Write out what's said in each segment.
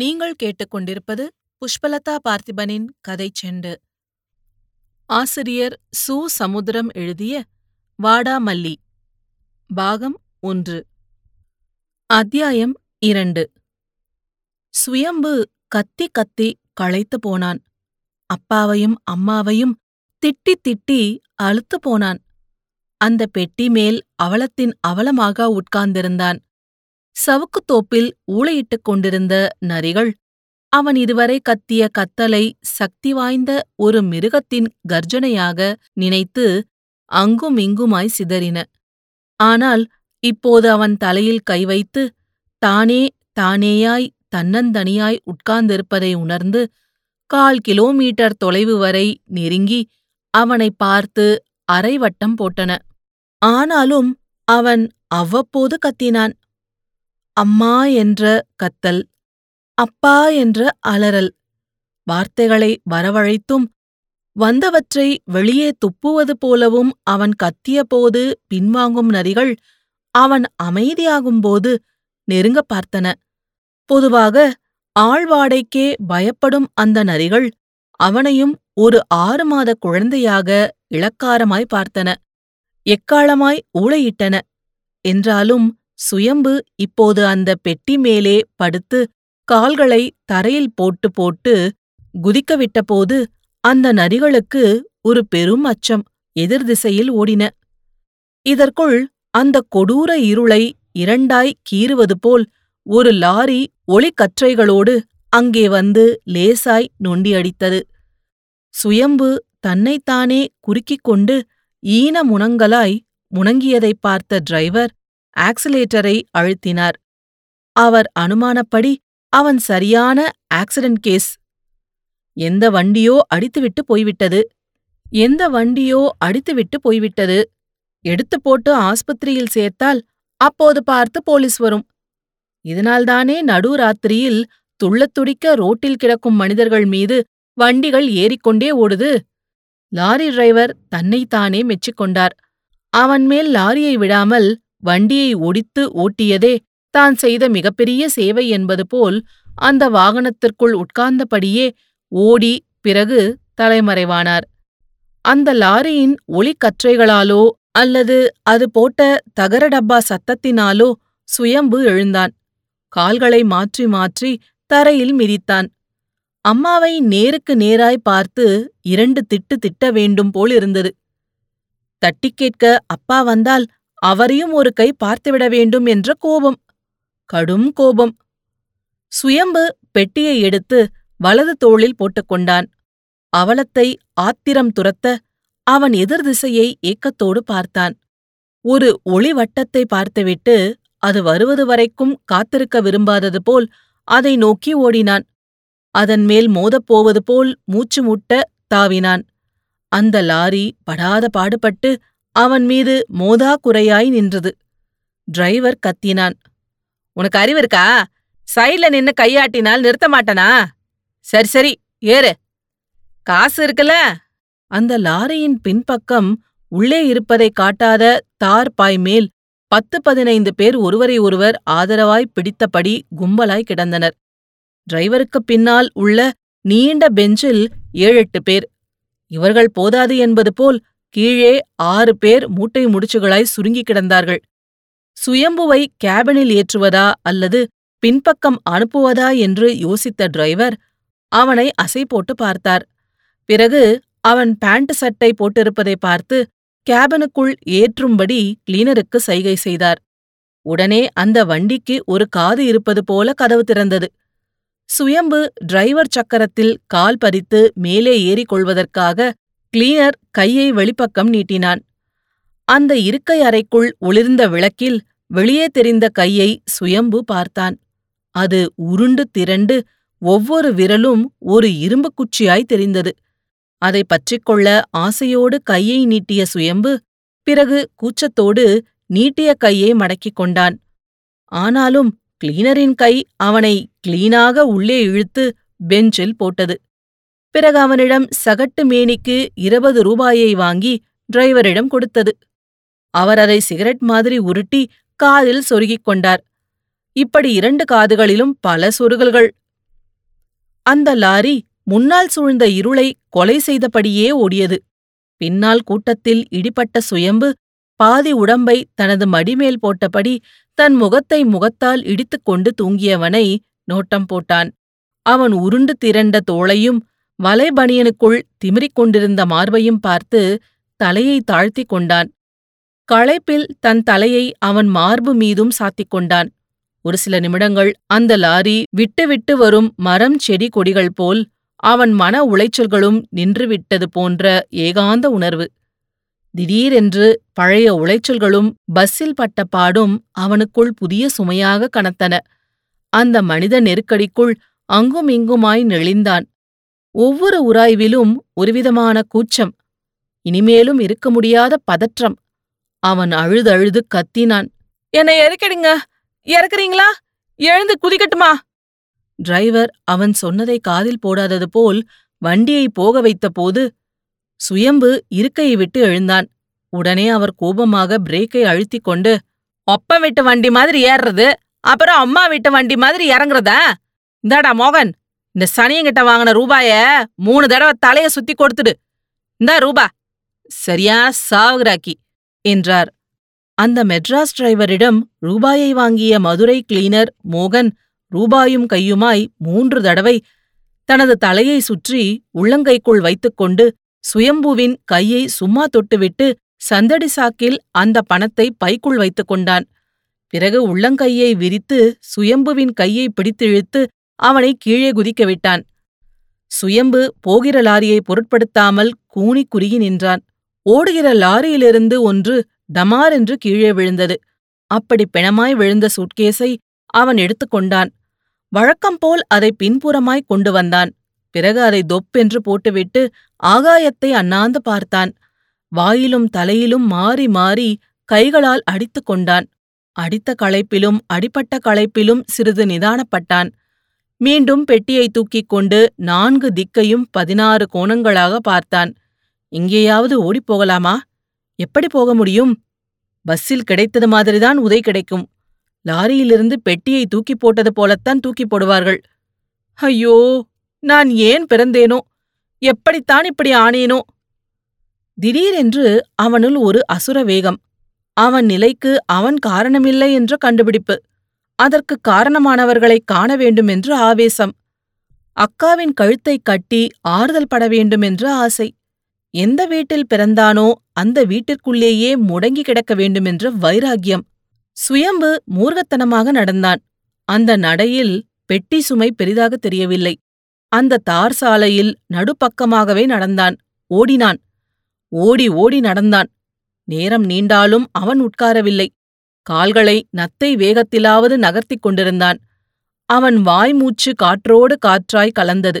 நீங்கள் கேட்டுக்கொண்டிருப்பது புஷ்பலதா பார்த்திபனின் கதை செண்டு. ஆசிரியர் சு சமுத்திரம் எழுதிய வாடாமல்லி, பாகம் 1, அத்தியாயம் 2. சுயம்பு கத்தி கத்தி களைத்து போனான். அப்பாவையும் அம்மாவையும் திட்டி திட்டி அழுத்து போனான். அந்த பெட்டி மேல் அவலத்தின் அவலமாக உட்கார்ந்திருந்தான். சவுக்குத்தோப்பில் ஊளையிட்டுக் கொண்டிருந்த நரிகள் அவன் இதுவரை கத்திய கத்தலை சக்தி வாய்ந்த ஒரு மிருகத்தின் கர்ஜனையாக நினைத்து அங்குமிங்குமாய் சிதறின. ஆனால் இப்போது அவன் தலையில் கை வைத்து தானே தானேயாய் தன்னந்தனியாய் உட்கார்ந்திருப்பதை உணர்ந்து 1/4 கிலோமீட்டர் தொலைவு வரை நெருங்கி அவனை பார்த்து அரைவட்டம் போட்டன. ஆனாலும் அவன் அவ்வப்போது கத்தினான். அம்மா என்ற கத்தல், அப்பா என்ற அலறல், வார்த்தைகளை வரவழைத்தும் வந்தவற்றை வெளியே துப்புவது போலவும் அவன் கத்தியபோது பின்வாங்கும் நரிகள் அவன் அமைதியாகும்போது நெருங்க பார்த்தன. பொதுவாக ஆழ்வாடைக்கே பயப்படும் அந்த நரிகள் அவனையும் ஒரு 6 மாத குழந்தையாக இளக்காரமாய் பார்த்தன, எக்காலமாய் ஊளையிட்டன. என்றாலும் சுயம்பு இப்போது அந்த பெட்டி மேலே படுத்து கால்களை தரையில் போட்டு போட்டு குதிக்கவிட்டபோது அந்த நரிகளுக்கு ஒரு பெரும் அச்சம் எதிர்திசையில் ஓடின. இதற்குள் அந்த கொடூர இருளை 2ஆய் கீறுவது போல் ஒரு லாரி ஒளிக்கற்றைகளோடு அங்கே வந்து லேசாய் நொண்டியடித்தது. சுயம்பு தன்னைத்தானே குறுக்கிக் கொண்டு ஈன முனங்களாய் முனங்கியதை பார்த்த டிரைவர் ஆக்சிலேட்டரை அழுத்தினார். அவர் அனுமானப்படி அவன் சரியான ஆக்சிடென்ட் கேஸ். எந்த வண்டியோ அடித்துவிட்டு போய்விட்டது. எடுத்து போட்டு ஆஸ்பத்திரியில் சேர்த்தால் அப்போது பார்த்து போலீஸ் வரும். இதனால்தானே நடுராத்திரியில் துள்ளத்துடிக்க ரோட்டில் கிடக்கும் மனிதர்கள் மீது வண்டிகள் ஏறிக்கொண்டே ஓடுது. லாரி டிரைவர் தன்னைத்தானே மெச்சிக்கொண்டார். அவன் மேல் லாரியை விடாமல் வண்டியை ஒடித்து ஓட்டியதே தான் செய்த மிகப்பெரிய சேவை என்பது போல் அந்த வாகனத்திற்குள் உட்கார்ந்தபடியே ஓடி பிறகு தலைமறைவானார். அந்த லாரியின் ஒளிக்கற்றைகளாலோ அல்லது அது போட்ட தகர டப்பா சத்தத்தினாலோ சுயம்பு எழுந்தான். கால்களை மாற்றி மாற்றி தரையில் மிதித்தான். அம்மாவை நேருக்கு நேராய் பார்த்து 2 திட்ட வேண்டும் போல் இருந்தது. தட்டி கேட்க அப்பா வந்தால் அவரையும் ஒரு கை பார்த்துவிட வேண்டும் என்ற கோபம், கடும் கோபம். சுயம்பு பெட்டியை எடுத்து வலது தோளில் போட்டுக்கொண்டான். அவலத்தை ஆத்திரம் துரத்த அவன் எதிர்திசையை ஏக்கத்தோடு பார்த்தான். ஒரு ஒளிவட்டத்தை பார்த்துவிட்டு அது வருவது வரைக்கும் காத்திருக்க விரும்பாதது போல் அதை நோக்கி ஓடினான். அதன் மேல் மோதப்போவது போல் மூச்சு முட்ட தாவினான். அந்த லாரி படாத பாடுபட்டு அவன் மீது மோதா குறையாய் நின்றது. டிரைவர் கத்தினான், "உனக்கு அறிவு இருக்கா? சைட்ல நின்னு கையாட்டினால் நிறுத்த மாட்டனா? சரி சரி ஏறு, காசு இருக்குல்ல?" அந்த லாரியின் பின்பக்கம் உள்ளே இருப்பதை காட்டாத தார்பாய் மேல் 10-15 பேர் ஒருவரை ஒருவர் ஆதரவாய் பிடித்தபடி கும்பலாய் கிடந்தனர். டிரைவருக்கு பின்னால் உள்ள நீண்ட பெஞ்சில் 7-8 பேர். இவர்கள் போதாது என்பது போல் கீழே 6 பேர் மூட்டை முடிச்சுகளாய் சுருங்கி கிடந்தார்கள். சுயம்புவை கேபினில் ஏற்றுவதா அல்லது பின்பக்கம் அனுப்புவதா என்று யோசித்த டிரைவர் அவனை அசை போட்டு பார்த்தார். பிறகு அவன் பேண்ட் சட்டை போட்டிருப்பதை பார்த்து கேபினுக்குள் ஏற்றும்படி கிளீனருக்கு சைகை செய்தார். உடனே அந்த வண்டிக்கு ஒரு காது இருப்பது போல கதவு திறந்தது. சுயம்பு டிரைவர் சக்கரத்தில் கால் பதித்து மேலே ஏறிக்கொள்வதற்காக கிளீனர் கையை வெளிப்பக்கம் நீட்டினான். அந்த இருக்கை அறைக்குள் ஒளிர்ந்த விளக்கில் வெளியே தெரிந்த கையை சுயம்பு பார்த்தான். அது உருண்டு திரண்டு ஒவ்வொரு விரலும் ஒரு இரும்பு குச்சியாய் தெரிந்தது. அதை பற்றிக்கொள்ள ஆசையோடு கையை நீட்டிய சுயம்பு பிறகு கூச்சத்தோடு நீட்டிய கையை மடக்கிக் கொண்டான். ஆனாலும் கிளீனரின் கை அவனை கிளீனாக உள்ளே இழுத்து பெஞ்சில் போட்டது. பிறகு அவனிடம் சகட்டு மேனிக்கு 20 ரூபாயை வாங்கி டிரைவரிடம் கொடுத்தது. அவர் அதை சிகரெட் மாதிரி உருட்டி காதில் சொருகிக் கொண்டார். இப்படி 2 காதுகளிலும் பல சொருகல்கள், அந்த லாரி முன்னால் சூழ்ந்த இருளை கொலை செய்தபடியே ஓடியது. பின்னால் கூட்டத்தில் இடிபட்ட சுயம்பு பாதி உடம்பை தனது மடிமேல் போட்டபடி தன் முகத்தை முகத்தால் இடித்துக்கொண்டு தூங்கியவனை நோட்டம் போட்டான். அவன் உருண்டு திரண்ட தோளையும் வலைபனியனுக்குள் திமிரிக்கொண்டிருந்த மார்பையும் பார்த்து தலையை தாழ்த்தி கொண்டான். களைப்பில் தன் தலையை அவன் மார்பு மீதும் சாத்திக் கொண்டான். ஒரு சில நிமிடங்கள் அந்த லாரி விட்டுவிட்டு வரும் மரம் செடி கொடிகள் போல் அவன் மன உளைச்சல்களும் நின்றுவிட்டது போன்ற ஏகாந்த உணர்வு. திடீரென்று பழைய உளைச்சல்களும் பஸ்ஸில் பட்ட பாடும் அவனுக்குள் புதிய சுமையாக கனத்தன. அந்த மனித நெருக்கடிக்குள் அங்கும் இங்குமாய் நெளிந்தான். ஒவ்வொரு உராய்விலும் ஒருவிதமான கூச்சம், இனிமேலும் இருக்க முடியாத பதற்றம். அவன் அழுதழுது கத்தினான், என்னை இறக்கிடுங்க, இறக்குறீங்களா, எழுந்து குதிக்கட்டுமா? டிரைவர் அவன் சொன்னதை காதில் போடாதது போல் வண்டியை போக வைத்த போது சுயம்பு இருக்கையை விட்டு எழுந்தான். உடனே அவர் கோபமாக பிரேக்கை அழுத்திக் கொண்டு, அப்பா விட்ட வண்டி மாதிரி ஏறுறது, அப்புறம் அம்மா விட்ட வண்டி மாதிரி இறங்குறதா? இந்தாடா மோகன், இந்த சனியங்கிட்ட வாங்கின ரூபாய 3 தடவை தலைய சுத்தி கொடுத்துடு, இந்தா ரூபா, சரியா சாவுகிறாக்கி என்றார். அந்த மெட்ராஸ் டிரைவரிடம் ரூபாயை வாங்கிய மதுரை கிளீனர் மோகன் ரூபாயும் கையுமாய் 3 தடவை தனது தலையை சுற்றி உள்ளங்கைக்குள் வைத்துக்கொண்டு சுயம்புவின் கையை சும்மா தொட்டுவிட்டு சந்தடி சாக்கில் அந்த பணத்தை பைக்குள் வைத்துக் கொண்டான். பிறகு உள்ளங்கையை விரித்து சுயம்புவின் கையை பிடித்திழுத்து அவனை கீழே குதிக்க விட்டான். சுயம்பு போகிற லாரியை பொருட்படுத்தாமல் கூனி குறுகி நின்றான். ஓடுகிற லாரியிலிருந்து ஒன்று டமாரென்று கீழே விழுந்தது. அப்படி பிணமாய் விழுந்த சூட்கேஸை அவன் எடுத்துக்கொண்டான். வழக்கம்போல் அதை பின்புறமாய் கொண்டு வந்தான். பிறகு அதை தொப்பென்று போட்டுவிட்டு ஆகாயத்தை அண்ணாந்து பார்த்தான். வாயிலும் தலையிலும் மாறி மாறி கைகளால் அடித்து கொண்டான். அடித்த களைப்பிலும் அடிபட்ட களைப்பிலும் சிறிது நிதானப்பட்டான். மீண்டும் பெட்டியை தூக்கிக் கொண்டு 4 திக்கையும் 16 கோணங்களாக பார்த்தான். எங்கேயாவது ஓடிப்போகலாமா? எப்படி போக முடியும்? பஸ்ஸில் கிடைத்தது மாதிரிதான் உதை கிடைக்கும். லாரியிலிருந்து பெட்டியை தூக்கி போட்டது போலத்தான் தூக்கி போடுவார்கள். ஐயோ, நான் ஏன் பிறந்தேனோ, எப்படித்தான் இப்படி ஆனேனோ? திடீரென்று அவனுள் ஒரு அசுர வேகம். அவன் நிலைக்கு அவன் காரணமில்லை என்ற கண்டுபிடிப்பு, அதற்கு காரணமானவர்களை காண வேண்டுமென்று ஆவேசம், அக்காவின் கழுத்தை கட்டி ஆறுதல் பட வேண்டுமென்ற ஆசை, எந்த வீட்டில் பிறந்தானோ அந்த வீட்டிற்குள்ளேயே முடங்கி கிடக்க வேண்டுமென்ற வைராக்கியம். சுயம்பு மூர்க்கத்தனமாக நடந்தான். அந்த நடையில் பெட்டி சுமை பெரிதாக தெரியவில்லை. அந்த தார் சாலையில் நடுப்பக்கமாகவே நடந்தான். ஓடினான். ஓடி ஓடி நடந்தான். நேரம் நீண்டாலும் அவன் உட்காரவில்லை. கால்களை நத்தை வேகத்திலாவது நகர்த்திக் கொண்டிருந்தான். அவன் வாய்மூச்சு காற்றோடு காற்றாய் கலந்தது.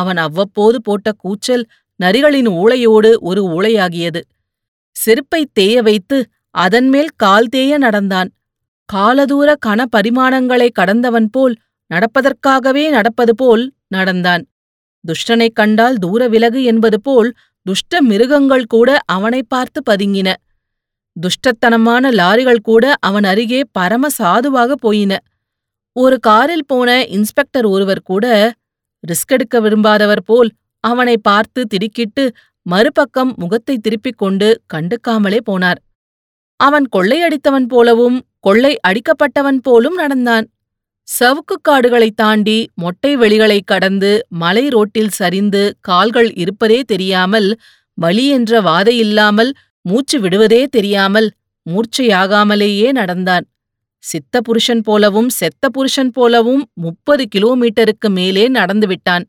அவன் அவ்வப்போது போட்ட கூச்சல் நரிகளின் ஊளையோடு ஒரு ஊளையாகியது. செருப்பை தேய வைத்து அதன்மேல் கால் தேய நடந்தான். காலதூர கன பரிமாணங்களை கடந்தவன் போல், நடப்பதற்காகவே நடப்பது போல் நடந்தான். துஷ்டனைக் கண்டால் தூர விலகு என்பது போல் துஷ்ட மிருகங்கள் கூட அவனை பார்த்து பதுங்கின. துஷ்டத்தனமான லாரிகள் கூட அவன் அருகே பரம சாதுவாக போயின. ஒரு காரில் போன இன்ஸ்பெக்டர் ஒருவர் கூட ரிஸ்க் எடுக்க விரும்பாதவர் போல் அவனை பார்த்து திடுக்கிட்டு மறுபக்கம் முகத்தை திருப்பிக் கொண்டு கண்டுக்காமலே போனார். அவன் கொள்ளையடித்தவன் போலவும் கொள்ளை அடிக்கப்பட்டவன் போலும் நடந்தான். சவுக்குக் காடுகளைத் தாண்டி மொட்டை வெளிகளைக் கடந்து மலை ரோட்டில் சரிந்து கால்கள் இருப்பதே தெரியாமல், வலி என்ற வாதையில்லாமல், மூச்சு விடுவதே தெரியாமல், மூர்ச்சையாகாமலேயே நடந்தான். சித்த புருஷன் போலவும் செத்த புருஷன் போலவும் 30 கிலோமீட்டருக்கு மேலே நடந்துவிட்டான்.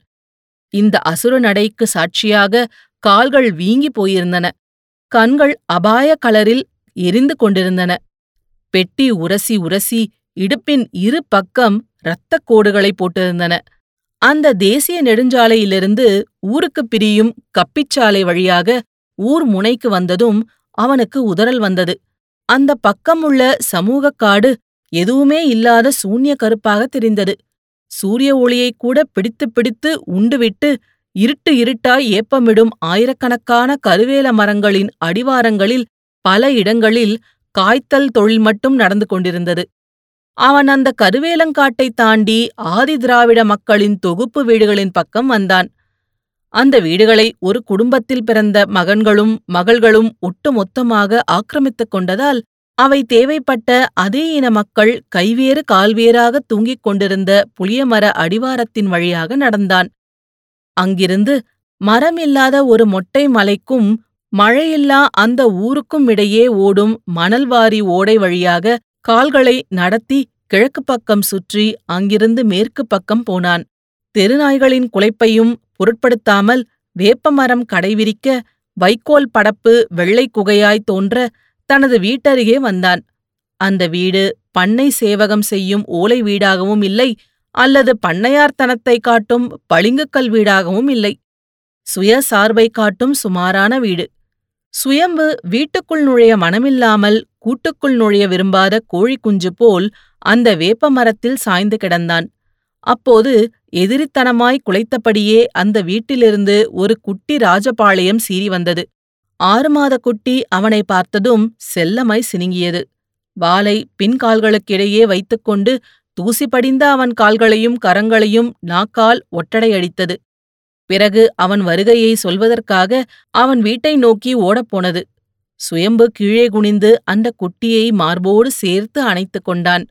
இந்த அசுர நடைக்கு சாட்சியாக கால்கள் வீங்கி போயிருந்தன. கண்கள் அபாய கலரில் எரிந்து கொண்டிருந்தன. பெட்டி உரசி உரசி இடுப்பின் 2 பக்கம் இரத்தக் கோடுகளை போட்டிருந்தன. அந்த தேசிய நெடுஞ்சாலையிலிருந்து ஊருக்கு பிரியும் கப்பிச்சாலை வழியாக ஊர் முனைக்கு வந்ததும் அவனுக்கு உதறல் வந்தது. அந்த பக்கமுள்ள சமூகக் காடு எதுவுமே இல்லாத சூன்ய கருப்பாக தெரிந்தது. சூரிய ஒளியைக் கூட பிடித்து பிடித்து உண்டுவிட்டு இருட்டு இருட்டாய் ஏப்பமிடும் ஆயிரக்கணக்கான கருவேல மரங்களின் அடிவாரங்களில் பல இடங்களில் காய்த்தல் தொழில் மட்டும் நடந்து கொண்டிருந்தது. அவன் அந்த கருவேலங்காட்டை தாண்டி ஆதி திராவிட மக்களின் தொகுப்பு வீடுகளின் பக்கம் வந்தான். அந்த வீடுகளை ஒரு குடும்பத்தில் பிறந்த மகன்களும் மகள்களும் ஒட்டுமொத்தமாக ஆக்கிரமித்துக் கொண்டதால் அவை தேவைப்பட்ட அதே இன மக்கள் கைவேறு கால்வேறாக தூங்கிக் கொண்டிருந்த புளியமர அடிவாரத்தின் வழியாக நடந்தான். அங்கிருந்து மரமில்லாத ஒரு மொட்டை மலைக்கும் மழையில்லா அந்த ஊருக்கும் இடையே ஓடும் மணல்வாரி ஓடை வழியாக கால்களை நடத்தி கிழக்கு பக்கம் சுற்றி அங்கிருந்து மேற்கு பக்கம் போனான். தெருநாய்களின் குலைப்பையும் பொருட்படுத்தாமல் வேப்பமரம் கடைவிரிக்க வைக்கோல் படப்பு வெள்ளை குகையாய் தோன்ற தனது வீட்டருகே வந்தான். அந்த வீடு பண்ணை சேவகம் செய்யும் ஓலை வீடாகவும் இல்லை, அல்லது பண்ணையார்த்தனத்தை காட்டும் பளிங்குக்கல் வீடாகவும் இல்லை. சுயசார்பை காட்டும் சுமாரான வீடு. சுயம்பு வீட்டுக்குள் நுழைய மனமில்லாமல் கூட்டுக்குள் நுழைய விரும்பாத கோழி குஞ்சு போல் அந்த வேப்பமரத்தில் சாய்ந்து கிடந்தான். அப்போது எதிரித்தனமாய் குலைத்தபடியே அந்த வீட்டிலிருந்து ஒரு குட்டி ராஜபாளையம் சீறி வந்தது. 6 மாத குட்டி அவனை பார்த்ததும் செல்லமாய் சினுங்கியது. வாலை பின்கால்களுக்கிடையே வைத்துக்கொண்டு தூசி படிந்த அவன் கால்களையும் கரங்களையும் நாக்கால் ஒட்டடையடித்தது. பிறகு அவன் வருகையை சொல்வதற்காக அவன் வீட்டை நோக்கி ஓடப்போனது. சுயம்பு கீழே குனிந்து அந்த குட்டியை மார்போடு சேர்த்து அணைத்து கொண்டான்.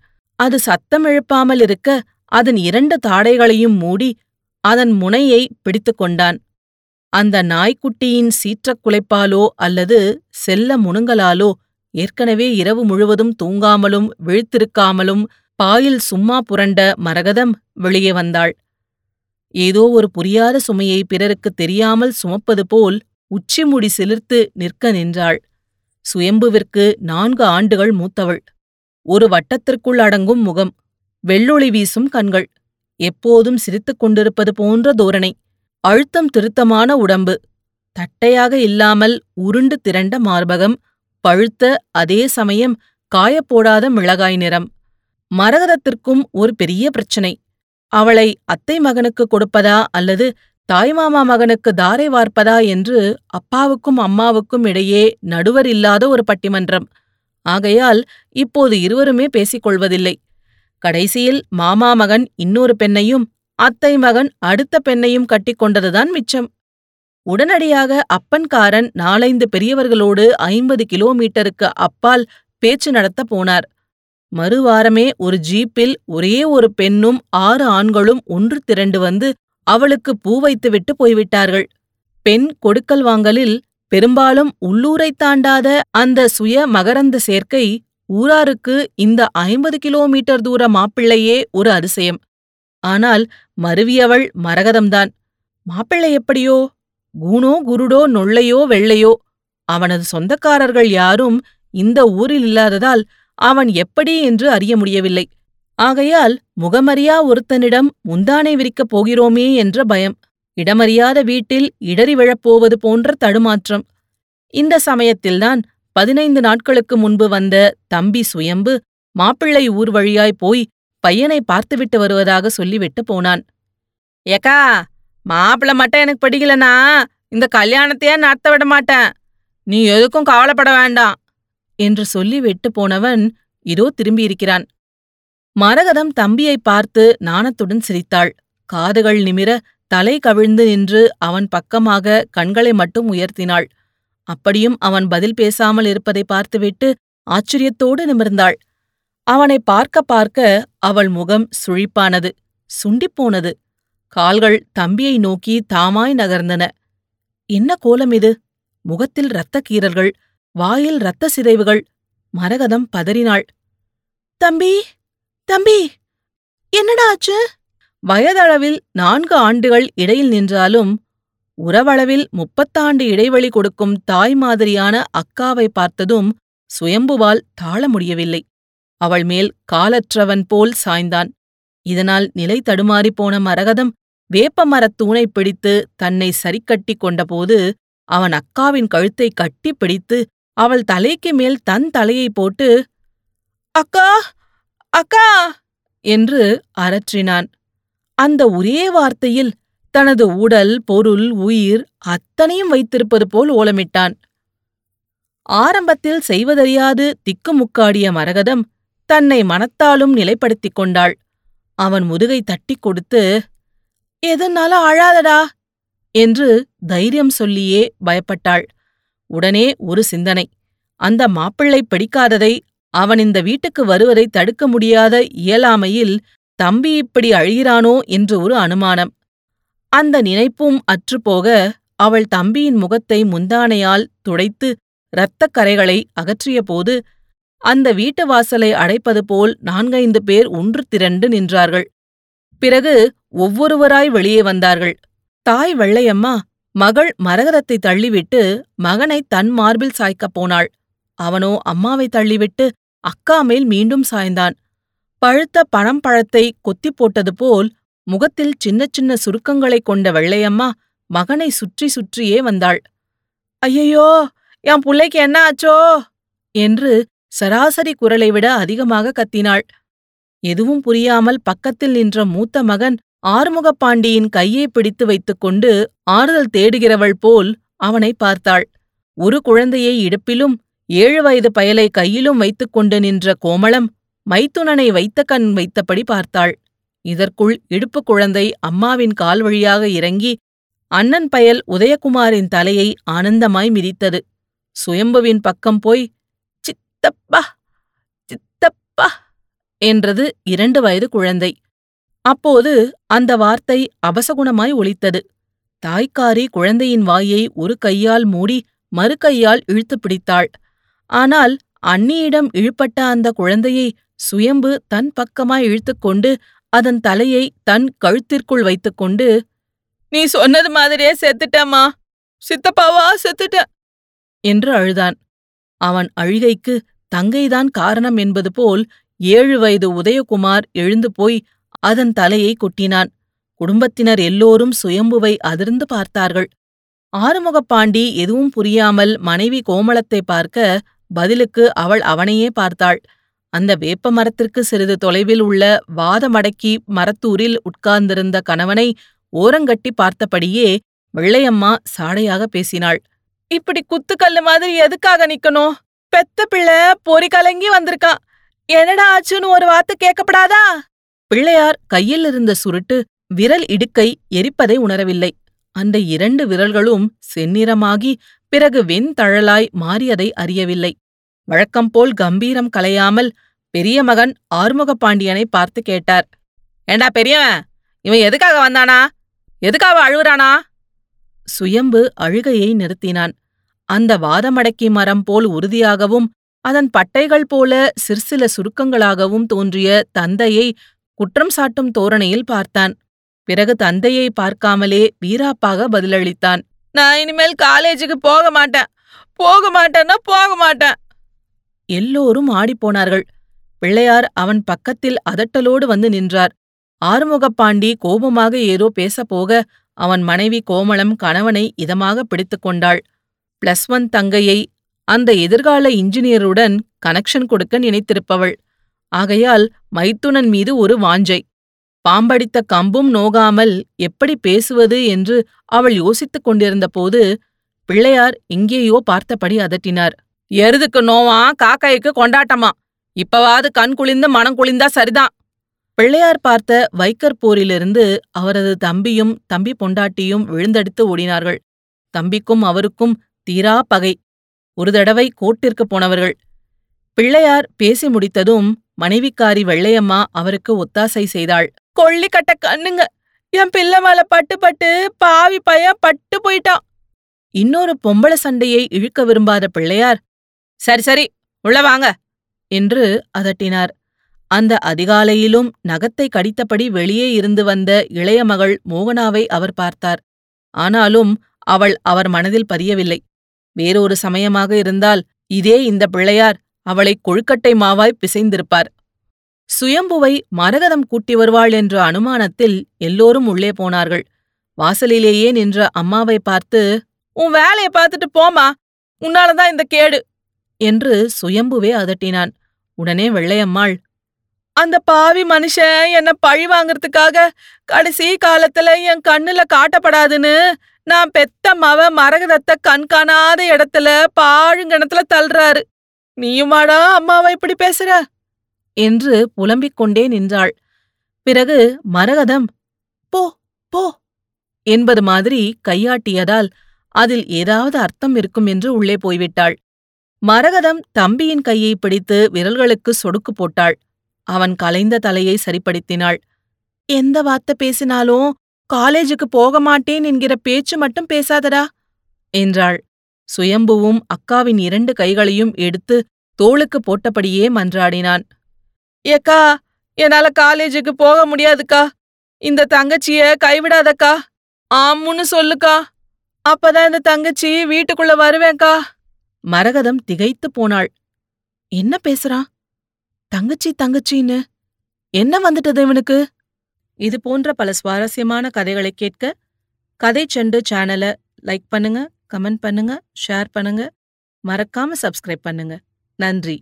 அது சத்தம் எழுப்பாமல் இருக்க அதன் 2 தாடைகளையும் மூடி அதன் முனையை பிடித்து கொண்டான். அந்த நாய்க்குட்டியின் சீற்றக் குலைப்பாலோ அல்லது செல்ல முணுங்கலாலோ ஏற்கனவே இரவு முழுவதும் தூங்காமலும் விழித்திருக்காமலும் பாயில் சும்மா புரண்ட மரகதம் வெளியே வந்தாள். ஏதோ ஒரு புரியாத சுமையை பிறருக்கு தெரியாமல் சுமப்பது போல் உச்சிமுடி சிலிர்த்து நிற்க நின்றாள். சுயம்புவிற்கு 4 ஆண்டுகள் மூத்தவள். ஒரு வட்டத்திற்குள் அடங்கும் முகம், வெள்ளொளி வீசும் கண்கள், எப்போதும் சிரித்துக் கொண்டிருப்பது போன்ற தோரணை, அழுத்தம் திருத்தமான உடம்பு, தட்டையாக இல்லாமல் உருண்டு திரண்ட மார்பகம், பழுத்த அதே சமயம் காயப்போடாத மிளகாய் நிறம். மரகதத்திற்கும் ஒரு பெரிய பிரச்சனை. அவளை அத்தை மகனுக்கு கொடுப்பதா அல்லது தாய்மாமா மகனுக்கு தாரை வார்ப்பதா என்று அப்பாவுக்கும் அம்மாவுக்கும் இடையே நடுவர் இல்லாத ஒரு பட்டிமன்றம். ஆகையால் இப்போது இருவருமே பேசிக்கொள்வதில்லை. கடைசியில் மாமா மகன் இன்னொரு பெண்ணையும் அத்தை மகன் அடுத்த பெண்ணையும் கட்டிக்கொண்டதுதான் மிச்சம். உடனடியாக அப்பன்காரன் 4-5 பெரியவர்களோடு 50 கிலோமீட்டருக்கு அப்பால் பேச்சு நடத்த போனார். மறுவாரமே ஒரு ஜீப்பில் ஒரே ஒரு பெண்ணும் 6 ஆண்களும் ஒன்று திரண்டு வந்து அவளுக்கு பூ வைத்துவிட்டு போய்விட்டார்கள். பெண் கொடுக்கல் வாங்கலில் பெரும்பாலும் உள்ளூரைத் தாண்டாத அந்த சுய மகரந்த சேர்க்கை ஊராருக்கு இந்த 50 கிலோமீட்டர் தூர மாப்பிள்ளையே ஒரு அதிசயம். ஆனால் மருவியவள் மரகதம்தான். மாப்பிள்ளை எப்படியோ கூனோ குருடோ நொள்ளையோ வெள்ளையோ, அவனது சொந்தக்காரர்கள் யாரும் இந்த ஊரில் இல்லாததால் அவன் எப்படி என்று அறிய முடியவில்லை. ஆகையால் முகமறியா ஒருத்தனிடம் முந்தானை விரிக்கப் போகிறோமே என்ற பயம், இடமறியாத வீட்டில் இடறி விழப்போவது போன்ற தடுமாற்றம். இந்த சமயத்தில்தான் 15 நாட்களுக்கு முன்பு வந்த தம்பி சுயம்பு மாப்பிள்ளை ஊர் வழியாய் போய் பையனை பார்த்துவிட்டு வருவதாக சொல்லிவிட்டு போனான். ஏக்கா, மாப்பிள்ளை மட்டும் எனக்கு பிடிக்கலனா இந்த கல்யாணத்தையே நடத்த விட மாட்டேன், நீ எதுக்கும் கவலைப்பட வேண்டாம் என்று சொல்லிவிட்டு போனவன் இதோ திரும்பியிருக்கிறான். மரகதம் தம்பியை பார்த்து நாணத்துடன் சிரித்தாள். காதுகள் நிமிர தலை கவிழ்ந்து நின்று அவன் பக்கமாக கண்களை மட்டும் உயர்த்தினாள். அப்படியும் அவன் பதில் பேசாமல் இருப்பதை பார்த்துவிட்டு ஆச்சரியத்தோடு நிமிர்ந்தாள். அவனை பார்க்க பார்க்க அவள் முகம் சுழிப்பானது, சுண்டிப்போனது. கால்கள் தம்பியை நோக்கி தாமாய் நகர்ந்தன. என்ன கோலம் இது? முகத்தில் இரத்த கீறல்கள், வாயில் இரத்த சிதைவுகள். மரகதம் பதறினாள். தம்பி, தம்பி, என்னடா ஆச்சு? வயதளவில் 4 ஆண்டுகள் இடையில் நின்றாலும் உறவளவில் 30 ஆண்டு இடைவெளி கொடுக்கும் தாய் மாதிரியான அக்காவை பார்த்ததும் சுயம்புவால் தாழ முடியவில்லை. அவள் மேல் காலற்றவன் போல் சாய்ந்தான். இதனால் நிலை தடுமாறி போன மரகதம் வேப்பமரத் தூணை பிடித்து தன்னை சரிக்கட்டி கொண்டபோது அவன் அக்காவின் கழுத்தை கட்டி பிடித்து அவள் தலைக்கு மேல் தன் தலையை போட்டு அக்கா, அக்கா என்று அரற்றினான். அந்த ஒரே வார்த்தையில் தனது உடல், பொருள், உயிர் அத்தனையும் வைத்திருப்பது போல் ஓலமிட்டான். ஆரம்பத்தில் செய்வதறியாது திக்குமுக்காடிய மரகதம் தன்னை மனத்தாலும் நிலைப்படுத்திக் கொண்டாள். அவன் முதுகை தட்டி கொடுத்து, எதனால அழாதடா என்று தைரியம் சொல்லியே பயப்பட்டாள். உடனே ஒரு சிந்தனை, அந்த மாப்பிள்ளை படிக்காததை, அவன் இந்த வீட்டுக்கு வருவதை தடுக்க முடியாத இயலாமையில் தம்பி இப்படி அழுகிறானோ என்று ஒரு அனுமானம். அந்த நினைப்பும் அற்றுப்போக அவள் தம்பியின் முகத்தை முந்தானையால் துடைத்து இரத்தக் கரைகளை அகற்றியபோது அந்த வீட்டு வாசலை அடைப்பது போல் 4-5 பேர் ஒன்று திரண்டு நின்றார்கள். பிறகு ஒவ்வொருவராய் வெளியே வந்தார்கள். தாய் வெள்ளையம்மா மகள் மரகதத்தை தள்ளிவிட்டு மகனை தன் மார்பில் சாய்க்கப் போனாள். அவனோ அம்மாவை தள்ளிவிட்டு அக்கா மேல் மீண்டும் சாய்ந்தான். பழுத்த பழத்தை கொத்தி போட்டது போல் முகத்தில் சின்ன சின்ன சுருக்கங்களைக் கொண்ட வெள்ளையம்மா மகனை சுற்றி சுற்றியே வந்தாள். ஐயையோ, என் புள்ளைக்கு என்ன ஆச்சோ என்று சராசரி குரலை விட அதிகமாக கத்தினாள். எதுவும் புரியாமல் பக்கத்தில் நின்ற மூத்த மகன் ஆறுமுகப்பாண்டியின் கையை பிடித்து வைத்துக்கொண்டு ஆறுதல் தேடுகிறவள் போல் அவனை பார்த்தாள். ஒரு குழந்தையை இடுப்பிலும் 7 வயது பயலை கையிலும் வைத்துக்கொண்டு நின்ற கோமளம் மைத்துனனை வைத்த கண் வைத்தபடி பார்த்தாள். இதற்குள் இடுப்பு குழந்தை அம்மாவின் கால் வழியாக இறங்கி அண்ணன் பயல் உதயகுமாரின் தலையை ஆனந்தமாய் மிதித்தது. சுயம்புவின் பக்கம் போய் சித்தப்பா சித்தப்பா என்றது 2 வயது குழந்தை. அப்போது அந்த வார்த்தை அபசகுணமாய் ஒலித்தது. தாய்க்காரி குழந்தையின் வாயை ஒரு கையால் மூடி மறு கையால் இழுத்து பிடித்தாள். ஆனால் அண்ணியிடம் இழுப்பட்ட அந்த குழந்தையை சுயம்பு தன் பக்கமாய் இழுத்துக்கொண்டு அதன் தலையை தன் கழுத்திற்குள் வைத்துக்கொண்டு, நீ சொன்னது மாதிரியே செத்துட்டம்மா, சித்தப்பாவா செத்துட்ட என்று அழுதான். அவன் அழுகைக்கு தங்கைதான் காரணம் என்பது போல் 7 வயது உதயகுமார் எழுந்து போய் அதன் தலையை கொட்டினான். குடும்பத்தினர் எல்லோரும் சுயம்புவை அதிர்ந்து பார்த்தார்கள். ஆறுமுகப்பாண்டி எதுவும் புரியாமல் மனைவி கோமளத்தை பார்க்க பதிலுக்கு அவள் அவனையே பார்த்தாள். அந்த வேப்ப மரத்திற்கு சிறிது தொலைவில் உள்ள வாதமடக்கி மரத்தூரில் உட்கார்ந்திருந்த கணவனை ஓரங்கட்டி பார்த்தபடியே வெள்ளையம்மா சாடையாக பேசினாள். இப்படி குத்துக்கல்லு மாதிரி எதுக்காக நிக்கணும்? பெத்த பிள்ளை பொறி கலங்கி வந்திருக்கான், என்னடா ஆச்சுன்னு ஒரு வார்த்தை கேட்கப்படாதா? பிள்ளையார் கையில் இருந்த சுருட்டு விரல் இடுக்கை எரிப்பதை உணரவில்லை. அந்த 2 விரல்களும் செந்நிறமாகி பிறகு வெண்தழலாய் மாறியதை அறியவில்லை. வழக்கம்போல் கம்பீரம் கலையாமல் பெரிய மகன் ஆறுமுகப்பாண்டியனை பார்த்து கேட்டார், ஏண்டா பெரியவன், இவன் எதுக்காக வந்தானா? எதுக்காக அழுகுறானா? சுயம்பு அழுகையை நிறுத்தினான். அந்த வாதமடக்கி மரம் போல் உறுதியாகவும் அதன் பட்டைகள் போல சிற்சில சுருக்கங்களாகவும் தோன்றிய தந்தையை குற்றம் சாட்டும் தோரணையில் பார்த்தான். பிறகு தந்தையை பார்க்காமலே வீராப்பாக பதிலளித்தான், நான் இனிமேல் காலேஜுக்கு போக மாட்டேன், போக மாட்டேன்னா போக மாட்டேன். எல்லோரும் ஆடிப்போனார்கள். பிள்ளையார் அவன் பக்கத்தில் அதட்டலோடு வந்து நின்றார். ஆறுமுகப்பாண்டி கோபமாக ஏதோ பேசப்போக அவன் மனைவி கோமளம் கணவனை இதமாக பிடித்துக்கொண்டாள். +1 தங்கையை அந்த எதிர்கால இன்ஜினியருடன் கனெக்ஷன் கொடுக்க நினைத்திருப்பவள். ஆகையால் மைத்துனன் மீது ஒரு வாஞ்சை. பாம்படித்த கம்பும் நோகாமல் எப்படி பேசுவது என்று அவள் யோசித்துக் கொண்டிருந்த போது பிள்ளையார் எங்கேயோ பார்த்தபடி அதட்டினார், எருதுக்கு நோவா காக்கைக்கு கொண்டாட்டமா, இப்பவாது கண் குளிந்து மனம் குளிந்தா சரிதான். பிள்ளையார் பார்த்த வைக்கற் போரிலிருந்து அவரது தம்பியும் தம்பி பொண்டாட்டியும் விழுந்தடித்து ஓடினார்கள். தம்பிக்கும் அவருக்கும் தீரா பகை. ஒரு தடவை கோர்ட்டிற்கு போனவர்கள். பிள்ளையார் பேசி முடித்ததும் மனைவிக்காரி வெள்ளையம்மா அவருக்கு ஒத்தாசை செய்தாள். கொள்ளிக்கட்ட கண்ணுங்க, என் பிள்ளை மேல பட்டு பட்டு பாவி பைய பட்டு போயிட்டான். இன்னொரு பொம்பளை சண்டையை இழுக்க விரும்பாத பிள்ளையார், சரி சரி உள்ள வாங்க என்று அதட்டினார். அந்த அதிகாலையிலும் நகத்தை கடித்தபடி வெளியே இருந்து வந்த இளைய மகள் மோகனாவை அவர் பார்த்தார். ஆனாலும் அவள் அவர் மனதில் பதியவில்லை. வேறொரு சமயமாக இருந்தால் இதே இந்த பிள்ளையார் அவளை கொழுக்கட்டை மாவாய் பிசைந்திருப்பார். சுயம்புவை மரகதம் கூட்டி வருவாள் என்ற அனுமானத்தில் எல்லோரும் உள்ளே போனார்கள். வாசலிலேயே நின்ற அம்மாவை பார்த்து, உன் வேலையை பார்த்துட்டு போமா, உன்னாலதான் இந்த கேடு என்று சுயம்புவே அதட்டினான். உடனே வெள்ளையம்மாள், அந்த பாவி மனுஷன் என்னை பழி வாங்கறதுக்காக கடைசி காலத்துல என் கண்ணுல காட்டப்படாதுன்னு நான் பெத்த மவ மரகதத்தை கண்காணாத இடத்துல பாழுங்கணத்துல தள்ளுறாரு, நீயுமாடா அம்மாவை இப்படி பேசுற என்று புலம்பிக் கொண்டே நின்றாள். பிறகு மரகதம் போ போ என்பது மாதிரி கையாட்டியதால் அதில் ஏதாவது அர்த்தம் இருக்கும் என்று உள்ளே போய்விட்டாள். மரகதம் தம்பியின் கையை பிடித்து விரல்களுக்கு சொடுக்கு போட்டாள். அவன் கலைந்த தலையை சரிப்படுத்தினாள். எந்த வார்த்தை பேசினாலும் காலேஜுக்கு போக மாட்டேன் என்கிற பேச்சு மட்டும் பேசாதடா என்றாள். சுயம்புவும் அக்காவின் இரண்டு கைகளையும் எடுத்து தோளுக்கு போட்டபடியே மன்றாடினான். ஏக்கா, என்னால காலேஜுக்கு போக முடியாதுக்கா. இந்த தங்கச்சிய கைவிடாதக்கா. ஆம்முன்னு சொல்லுக்கா. அப்பதான் இந்த தங்கச்சி வீட்டுக்குள்ள வருவேக்கா. மரகதம் திகைத்து போனாள். என்ன பேசுறான்? தங்கச்சி தங்கச்சின்னு என்ன வந்துட்டது இவனுக்கு? இது போன்ற பல சுவாரஸ்யமான கதைகளை கேட்க கதை செண்டு சேனலை லைக் பண்ணுங்க, கமெண்ட் பண்ணுங்க, ஷேர் பண்ணுங்க, மறக்காம சப்ஸ்கிரைப் பண்ணுங்க. நன்றி.